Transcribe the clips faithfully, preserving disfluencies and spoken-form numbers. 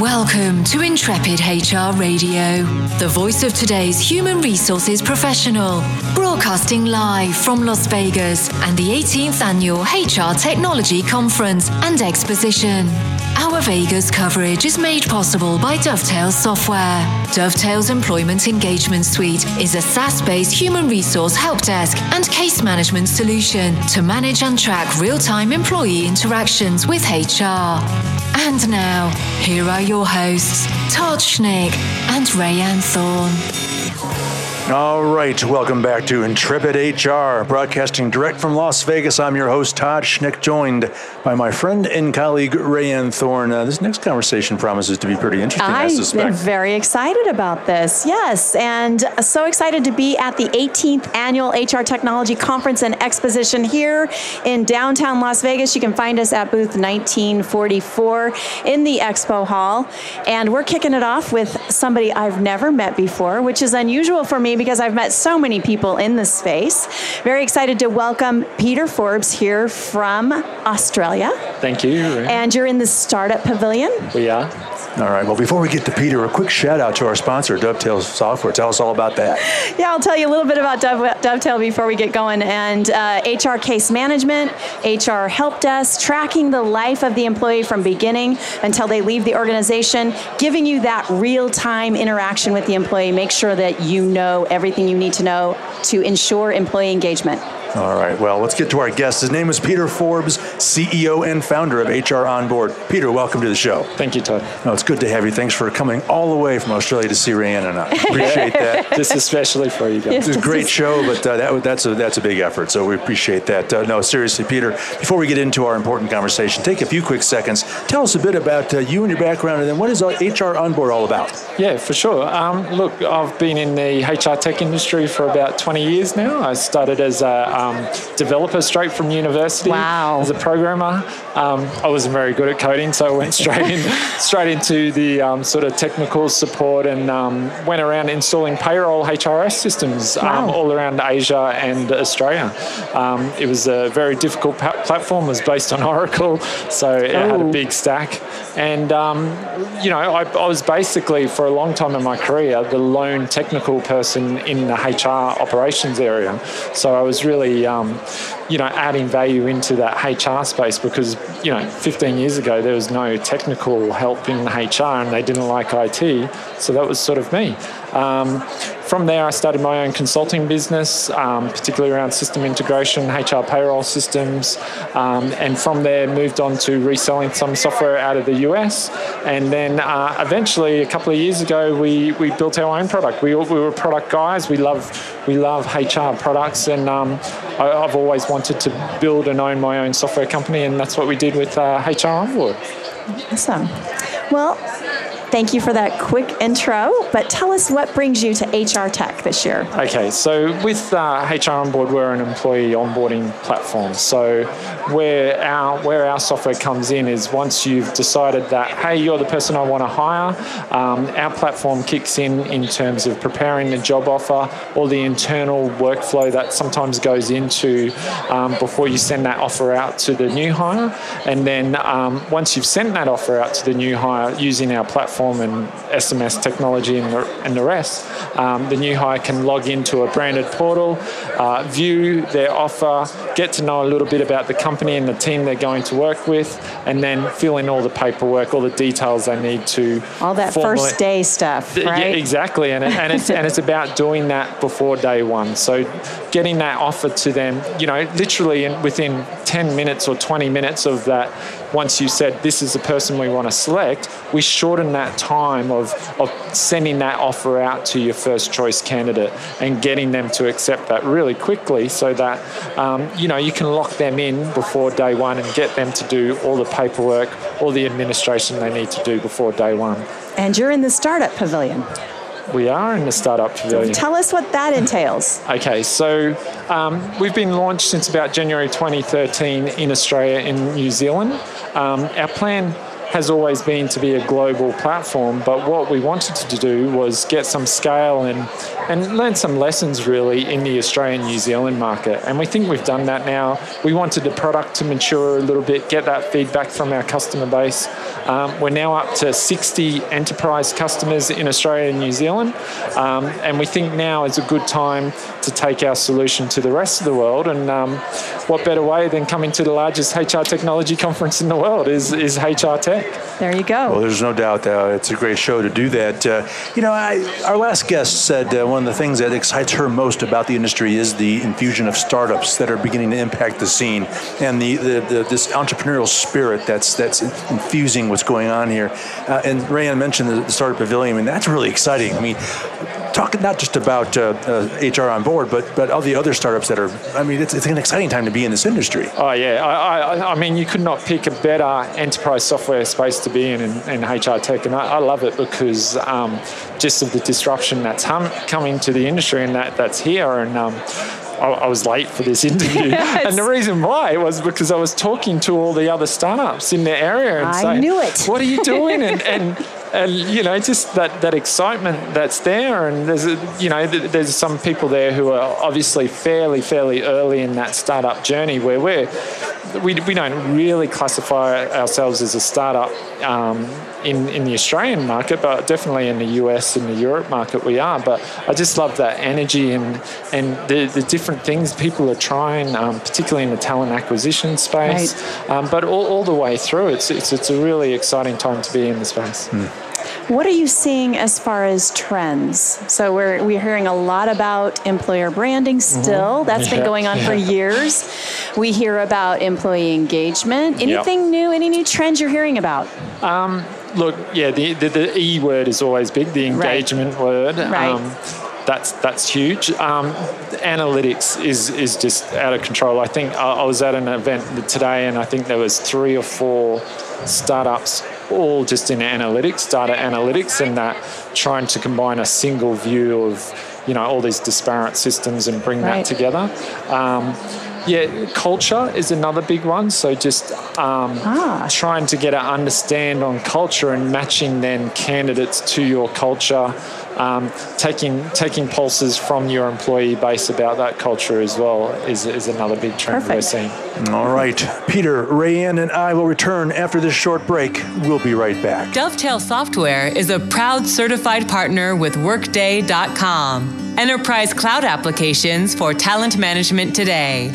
Welcome to Intrepid H R Radio, the voice of today's human resources professional, broadcasting live from Las Vegas and the eighteenth Annual H R Technology Conference and Exposition. Our Vegas coverage is made possible by Dovetail Software. Dovetail's Employment Engagement Suite is a SaaS-based human resource help desk and case management solution to manage and track real-time employee interactions with H R. And now, here are your hosts, Todd Schnick and Rayanne Thorne. All right, welcome back to Intrepid H R, broadcasting direct from Las Vegas. I'm your host, Todd Schnick, joined by my friend and colleague, Rayanne Thorne. Uh, this next conversation promises to be pretty interesting, I, I suspect. I'm very excited about this, yes, and so excited to be at the eighteenth Annual H R Technology Conference and Exposition here in downtown Las Vegas. You can find us at booth nineteen forty-four in the Expo Hall, and we're kicking it off with somebody I've never met before, which is unusual for me because I've met so many people in this space. Very excited to welcome Peter Forbes here from Australia. Yeah. Thank you. And you're in the Startup Pavilion? We are. All right. Well, before we get to Peter, a quick shout out to our sponsor, Dovetail Software. Tell us all about that. Yeah, I'll tell you a little bit about Dove- Dovetail before we get going. And uh, H R case management, H R help desk, tracking the life of the employee from beginning until they leave the organization, giving you that real-time interaction with the employee. Make sure that you know everything you need to know to ensure employee engagement. All right, well, let's get to our guest. His name is Peter Forbes, C E O and founder of H R Onboard. Peter, welcome to the show. Thank you, Todd. Oh, it's good to have you. Thanks for coming all the way from Australia to see Rayanne and I. Appreciate that. This is especially for you guys. It's a great show, but uh, that, that's, a, that's a big effort, so we appreciate that. Uh, no, seriously, Peter, before we get into our important conversation, take a few quick seconds. Tell us a bit about uh, you and your background, and then what is H R Onboard all about? Yeah, for sure. Um, look, I've been in the H R tech industry for about twenty years now. I started as a Um, developer straight from university. Wow. As a programmer. Um, I wasn't very good at coding, so I went straight in, straight into the um, sort of technical support and um, went around installing payroll H R S systems wow. um, all around Asia and Australia. Um, it was a very difficult pa- platform. It was based on Oracle, so it oh. had a big stack. And, um, you know, I, I was basically for a long time in my career the lone technical person in the H R operations area. So I was really Um, you know, adding value into that H R space because, you know, fifteen years ago there was no technical help in H R and they didn't like I T, so that was sort of me. Um, from there I started my own consulting business, um, particularly around system integration, H R payroll systems, um, and from there moved on to reselling some software out of the U S, and then uh, eventually a couple of years ago we, we built our own product. We, we were product guys, we love we love H R products, and um, I, I've always wanted to build and own my own software company, and that's what we did with uh, H R Onboard. Awesome. Well, thank you for that quick intro, but tell us what brings you to H R Tech this year. Okay, so with uh, H R Onboard, we're an employee onboarding platform. So where our where our software comes in is once you've decided that, hey, you're the person I want to hire, um, our platform kicks in in terms of preparing the job offer or the internal workflow that sometimes goes into um, before you send that offer out to the new hire. And then um, once you've sent that offer out to the new hire using our platform, and S M S technology and the, and the rest, um, the new hire can log into a branded portal, uh, view their offer, get to know a little bit about the company and the team they're going to work with, and then fill in all the paperwork, all the details they need to... All that formulate. First day stuff, right? Yeah, exactly, and, it, and, it's, and it's about doing that before day one. So getting that offer to them, you know, literally within ten minutes or twenty minutes of that, once you said this is the person we want to select, we shorten that time of, of sending that offer out to your first choice candidate and getting them to accept that really quickly so that, um, you know, you can lock them in before day one and get them to do all the paperwork, all the administration they need to do before day one. And you're in the Startup Pavilion. We are in the Startup Pavilion. Tell us what that entails. Okay, so um, we've been launched since about January twenty thirteen in Australia and New Zealand. Um, our plan has always been to be a global platform, but what we wanted to do was get some scale and and learn some lessons really in the Australian, New Zealand market. And we think we've done that now. We wanted the product to mature a little bit, get that feedback from our customer base. Um, we're now up to sixty enterprise customers in Australia and New Zealand. Um, and we think now is a good time to take our solution to the rest of the world. And um, what better way than coming to the largest H R technology conference in the world is, is H R Tech. There you go. Well, there's no doubt uh, it's a great show to do that. Uh, you know, I, our last guest said uh, one of the things that excites her most about the industry is the infusion of startups that are beginning to impact the scene and the, the, the this entrepreneurial spirit that's that's infusing what's going on here. Uh, and Rayanne mentioned the, the startup pavilion, and that's really exciting. I mean, talking not just about uh, uh, H R Onboard, but but all the other startups that are. I mean, it's, it's an exciting time to be in this industry. Oh yeah, I, I I mean, you could not pick a better enterprise software space to be in in, in H R Tech, and I, I love it because um, just of the disruption that's hum- coming to the industry and that that's here and. Um, I was late for this interview. Yes. And the reason why was because I was talking to all the other startups in the area and I saying, knew it. What are you doing? and, and, and, you know, just that, that excitement that's there. And there's, a, you know, th- there's some people there who are obviously fairly, fairly early in that startup journey where we're, we, we don't really classify ourselves as a startup um, in, in the Australian market, but definitely in the U S and the Europe market we are. But I just love that energy and, and the, the different things people are trying, um, particularly in the talent acquisition space, right. um, but all, all the way through. It's, it's, it's a really exciting time to be in the space. Mm. What are you seeing as far as trends? So we're we're hearing a lot about employer branding still. Mm-hmm. That's yeah. been going on yeah. for years. We hear about employee engagement. Anything yep. new, any new trends you're hearing about? Um, look, yeah, the, the, the E word is always big, the engagement right. word. Right. Um, That's that's huge. Um, analytics is is just out of control. I think I, I was at an event today, and I think there was three or four startups, all just in analytics, data analytics, and that trying to combine a single view of, you know, all these disparate systems and bring right. that together. Um, Yeah, culture is another big one. So just um, ah. trying to get an understand on culture and matching then candidates to your culture, um, taking taking pulses from your employee base about that culture as well is is another big trend Perfect. We're seeing. All right. Peter, Rayanne, and I will return after this short break. We'll be right back. Dovetail Software is a proud certified partner with Workday dot com, enterprise cloud applications for talent management today.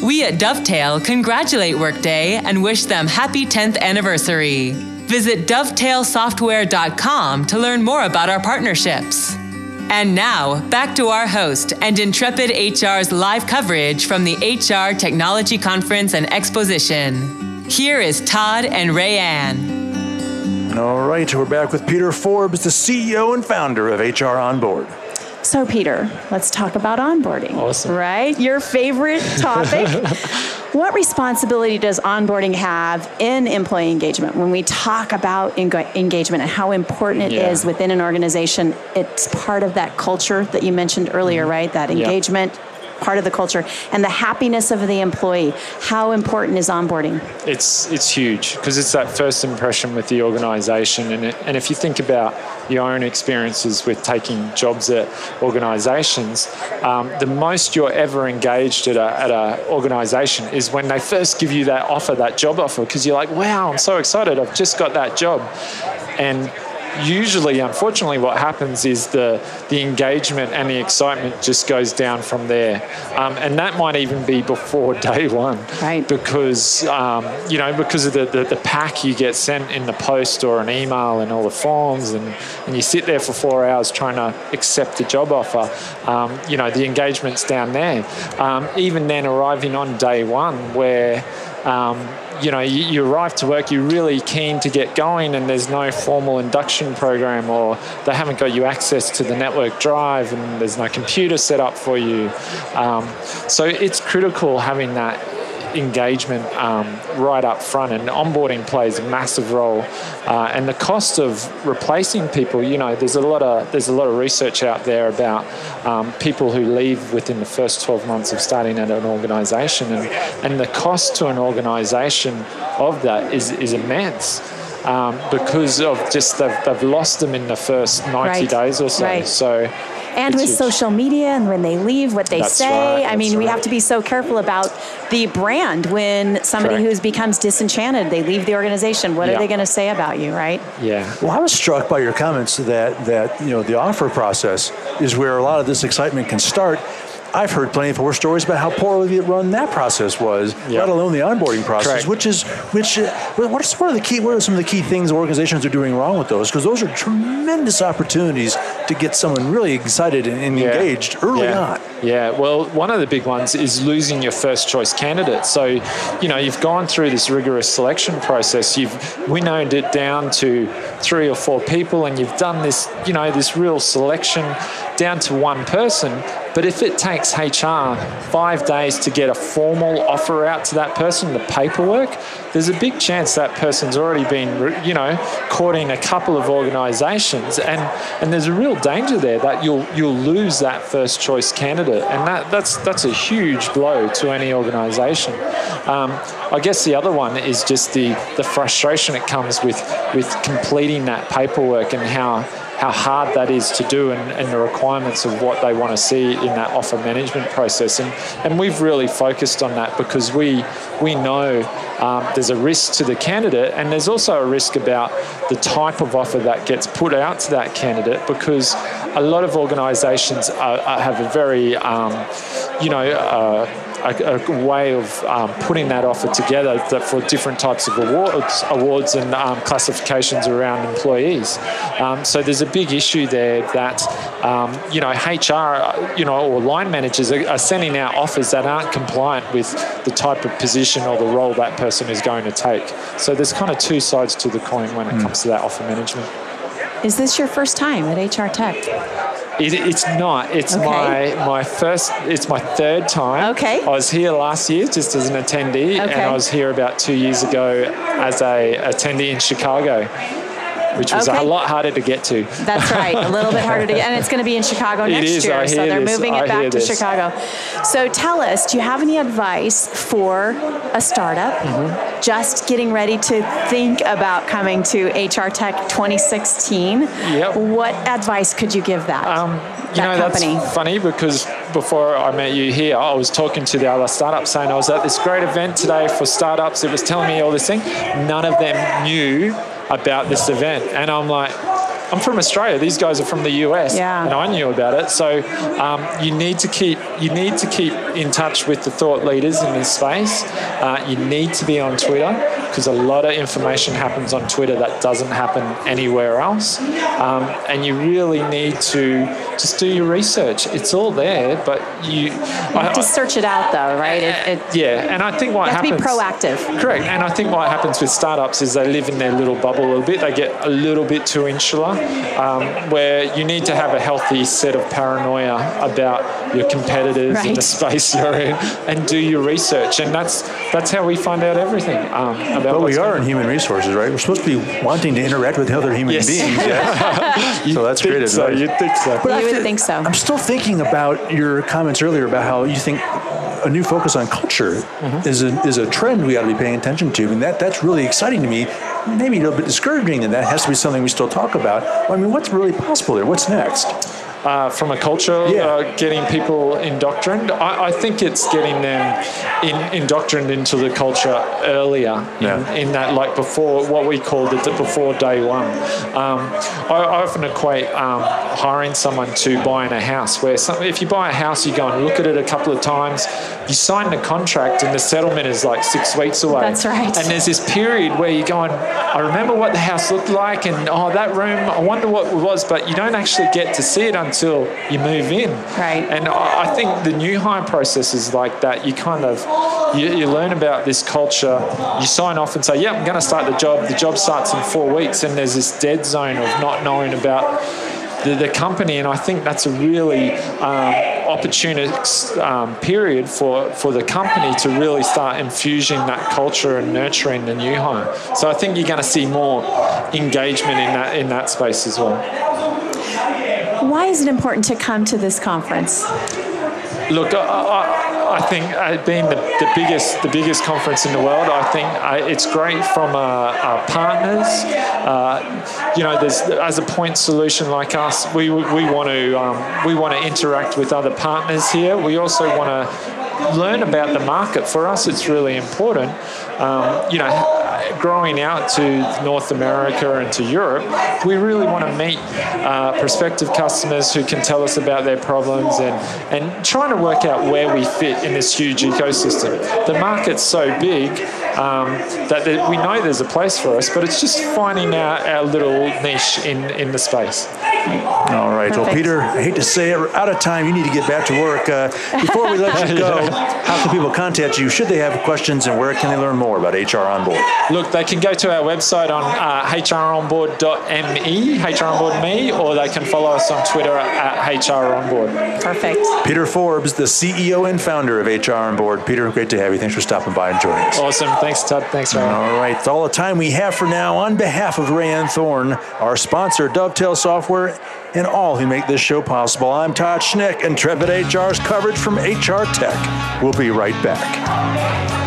We at Dovetail congratulate Workday and wish them happy tenth anniversary. Visit dovetail software dot com to learn more about our partnerships. And now, back to our host and Intrepid H R's live coverage from the H R Technology Conference and Exposition. Here is Todd and Rayanne. All right, we're back with Peter Forbes, the C E O and founder of H R Onboard. So, Peter, let's talk about onboarding. Awesome. Right? Your favorite topic. What responsibility does onboarding have in employee engagement? When we talk about en- engagement and how important it yeah. is within an organization, it's part of that culture that you mentioned earlier, mm-hmm. right? That engagement. Yeah. part of the culture, and the happiness of the employee. How important is onboarding? It's it's huge, because it's that first impression with the organisation. And, and if you think about your own experiences with taking jobs at organisations, um, the most you're ever engaged at a, at a organisation is when they first give you that offer, that job offer, because you're like, wow, I'm so excited, I've just got that job. And usually, unfortunately, what happens is the, the engagement and the excitement just goes down from there. Um, and that might even be before day one. Right. Because, um, you know, because of the, the, the pack you get sent in the post or an email and all the forms, and, and you sit there for four hours trying to accept the job offer, um, you know, the engagement's down there. Um, even then arriving on day one where... Um, you know, you, you arrive to work, you're really keen to get going, and there's no formal induction program, or they haven't got you access to the network drive, and there's no computer set up for you. Um, so it's critical having that engagement um, right up front, and onboarding plays a massive role. Uh, and the cost of replacing people, you know, there's a lot of there's a lot of research out there about um, people who leave within the first twelve months of starting at an organisation, and, and the cost to an organisation of that is is immense. Um, because of just they've, they've lost them in the first ninety right. days or so. Right. So And it's with huge. social media and when they leave, what they that's say. Right, I mean, right. we have to be so careful about the brand when somebody Correct. who's becomes disenchanted, they leave the organization. What yeah. are they going to say about you, right? Yeah. Well, I was struck by your comments that, that, you know, the offer process is where a lot of this excitement can start. I've heard plenty of horror stories about how poorly run that process was, yeah. let alone the onboarding process, Correct. which is, which, what are some of the key, what are some of the key things organizations are doing wrong with those? Because those are tremendous opportunities to get someone really excited and, and yeah. engaged early yeah. on. Yeah, well, one of the big ones is losing your first choice candidate. So, you know, you've gone through this rigorous selection process, you've winnowed it down to three or four people, and you've done this, you know, this real selection down to one person. But if it takes H R five days to get a formal offer out to that person, the paperwork, there's a big chance that person's already been, you know, caught in a couple of organisations, and, and there's a real danger there that you'll you'll lose that first choice candidate, and that, that's that's a huge blow to any organisation. Um, I guess the other one is just the the frustration it comes with with completing that paperwork and how. how hard that is to do, and, and the requirements of what they want to see in that offer management process. And, and we've really focused on that because we, we know um, there's a risk to the candidate, and there's also a risk about the type of offer that gets put out to that candidate, because a lot of organisations are, are, have a very, um, you know, uh, A, a way of um, putting that offer together that for different types of awards, awards and um, classifications around employees. Um, so there's a big issue there that um, you know H R, you know, or line managers are, are sending out offers that aren't compliant with the type of position or the role that person is going to take. So there's kind of two sides to the coin when it mm. comes to that offer management. Is this your first time at H R Tech? It, it's not. It's okay. my my first. It's my third time. Okay. I was here last year just as an attendee, okay. and I was here about two years ago as a attendee in Chicago, which was okay. a lot harder to get to. That's right, a little bit harder to get, and it's going to be in Chicago next is, year, so they're this. moving it I back to Chicago. So tell us, do you have any advice for a startup mm-hmm. just getting ready to think about coming to H R Tech twenty sixteen? Yep. What advice could you give that, um, you that know, company? That's funny because before I met you here, I was talking to the other startup saying I was at this great event today for startups. It was telling me all this thing. None of them knew about this event, and I'm like, I'm from Australia, these guys are from the U S, yeah. and I knew about it. So um, you need to keep you need to keep in touch with the thought leaders in this space. Uh, you need to be on Twitter, because a lot of information happens on Twitter that doesn't happen anywhere else. Um, and you really need to just do your research. It's all there, but you... You have I, to search it out though, right? It, it, yeah, and I think what happens... You have to be proactive. Correct, and I think what happens with startups is they live in their little bubble a little bit. They get a little bit too insular. Um, where you need to have a healthy set of paranoia about your competitors right. and the space you're in, and do your research, and that's that's how we find out everything. Um, about but we are in human resources, right? We're supposed to be wanting to interact with other human yes. beings. Yeah. So that's great advice. So, you'd think so. But you would th- think so. I'm still thinking about your comments earlier about how you think a new focus on culture mm-hmm. is a is a trend we ought to be paying attention to, and that that's really exciting to me. Maybe a little bit discouraging, and that has to be something we still talk about. I mean, what's really possible there? What's next? Uh, from a culture, yeah. uh, getting people indoctrined. I, I think it's getting them in, indoctrined into the culture earlier in, yeah. in that, like before, what we called it, the before day one. Um, I, I often equate um, hiring someone to buying a house, where some, if you buy a house, you go and look at it a couple of times, you sign the contract, and the settlement is like six weeks away. That's right. And there's this period where you go and, I remember what the house looked like, and oh, that room, I wonder what it was, but you don't actually get to see it on until you move in. Right. And I think the new hire process is like that. You kind of, you, you learn about this culture, you sign off and say, yeah, I'm going to start the job. The job starts in four weeks, and there's this dead zone of not knowing about the, the company. And I think that's a really um, opportune um, period for, for the company to really start infusing that culture and nurturing the new hire. So I think you're going to see more engagement in that in that space as well. Why is it important to come to this conference? Look, I, I, I think uh, being the, the biggest the biggest conference in the world, I think uh, it's great from uh, our partners. Uh, you know, there's, as a point solution like us, we we want to um, we want to interact with other partners here. We also want to learn about the market. For us, it's really important. Um, you know. Growing out to North America and to Europe, we really want to meet uh, prospective customers who can tell us about their problems and, and trying to work out where we fit in this huge ecosystem. The market's so big um, that the, we know there's a place for us, but it's just finding our, our little niche in, in the space. All right. Perfect. Well, Peter, I hate to say it, we're out of time. You need to get back to work. Uh, before we let you go, yeah. How can people contact you? Should they have questions, and where can they learn more about H R Onboard? Look, they can go to our website on uh, H R onboard dot M E, H R onboard dot me, or they can follow us on Twitter at H R onboard. Perfect. Peter Forbes, the C E O and founder of H R Onboard. Peter, great to have you. Thanks for stopping by and joining us. Awesome. Thanks, Todd. Thanks, Ryan. All right. That's all the time we have for now. On behalf of Rayanne Thorne, our sponsor, Dovetail Software, and all who make this show possible, I'm Todd Schnick, and Intrepid H R's coverage from H R Tech. We'll be right back.